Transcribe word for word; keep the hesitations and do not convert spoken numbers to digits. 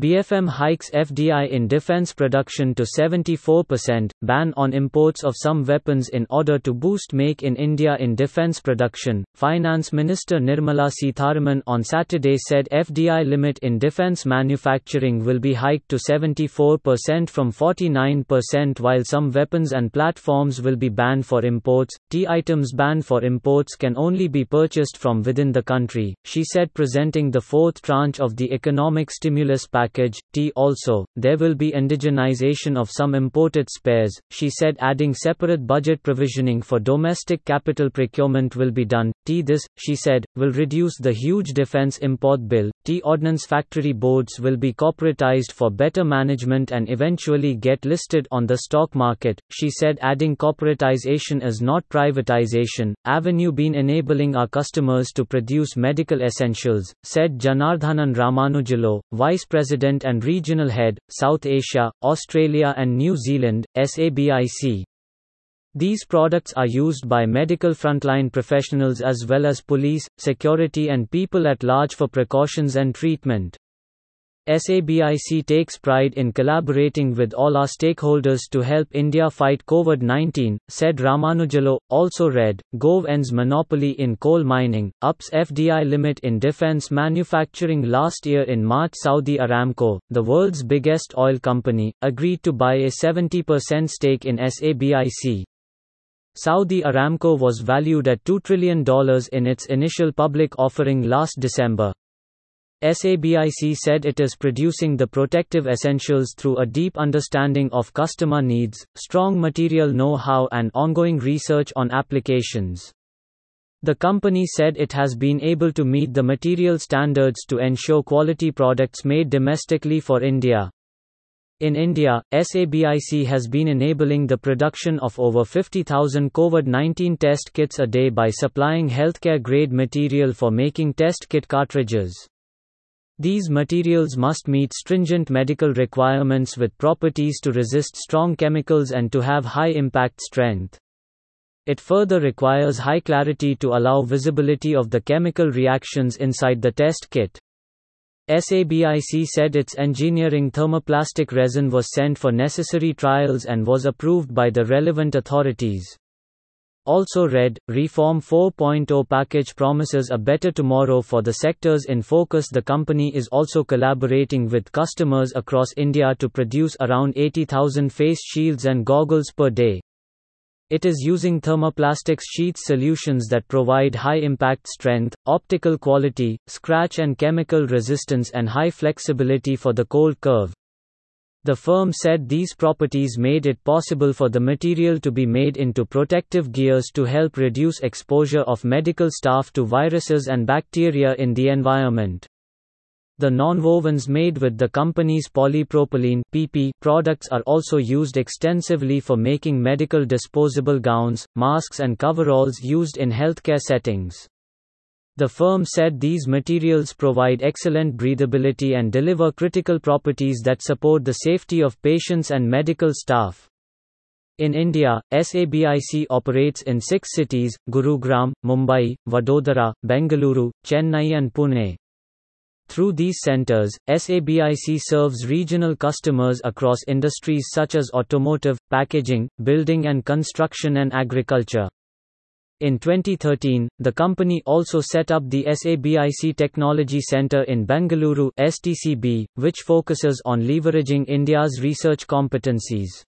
B F M hikes F D I in defense production to seventy-four percent, ban on imports of some weapons in order to boost Make in India in defense production. Finance Minister Nirmala Sitharaman on Saturday said F D I limit in defense manufacturing will be hiked to seventy-four percent from forty-nine percent, while some weapons and platforms will be banned for imports. T items banned for imports can only be purchased from within the country, she said, presenting the fourth tranche of the economic stimulus package. Package, T also, there will be indigenization of some imported spares, she said, adding separate budget provisioning for domestic capital procurement will be done. T this, she said, will reduce the huge defense import bill. T ordnance factory boards will be corporatized for better management and eventually get listed on the stock market, she said, adding corporatization is not privatization. Avenue been enabling our customers to produce medical essentials, said Janardhanan Ramanujalo, Vice President and Regional Head, South Asia, Australia and New Zealand, S A B I C. These products are used by medical frontline professionals as well as police, security and people at large for precautions and treatment. S A B I C takes pride in collaborating with all our stakeholders to help India fight COVID nineteen, said Ramanujalo. Also read, Gov ends monopoly in coal mining, ups F D I limit in defense manufacturing. Last year in March, Saudi Aramco, the world's biggest oil company, agreed to buy a seventy percent stake in S A B I C. Saudi Aramco was valued at two trillion dollars in its initial public offering last December. S A B I C said it is producing the protective essentials through a deep understanding of customer needs, strong material know-how and ongoing research on applications. The company said it has been able to meet the material standards to ensure quality products made domestically for India. In India, S A B I C has been enabling the production of over fifty thousand COVID nineteen test kits a day by supplying healthcare-grade material for making test kit cartridges. These materials must meet stringent medical requirements with properties to resist strong chemicals and to have high impact strength. It further requires high clarity to allow visibility of the chemical reactions inside the test kit. S A B I C said its engineering thermoplastic resin was sent for necessary trials and was approved by the relevant authorities. Also read, Reform four point oh package promises a better tomorrow for the sectors in focus. The company is also collaborating with customers across India to produce around eighty thousand face shields and goggles per day. It is using thermoplastics sheet solutions that provide high impact strength, optical quality, scratch and chemical resistance and high flexibility for the cold curve. The firm said these properties made it possible for the material to be made into protective gears to help reduce exposure of medical staff to viruses and bacteria in the environment. The nonwovens made with the company's polypropylene (P P) products are also used extensively for making medical disposable gowns, masks and coveralls used in healthcare settings. The firm said these materials provide excellent breathability and deliver critical properties that support the safety of patients and medical staff. In India, S A B I C operates in six cities: Gurugram, Mumbai, Vadodara, Bengaluru, Chennai and Pune. Through these centers, S A B I C serves regional customers across industries such as automotive, packaging, building and construction and agriculture. In twenty thirteen, the company also set up the S A B I C Technology Centre in Bengaluru (S T C B), which focuses on leveraging India's research competencies.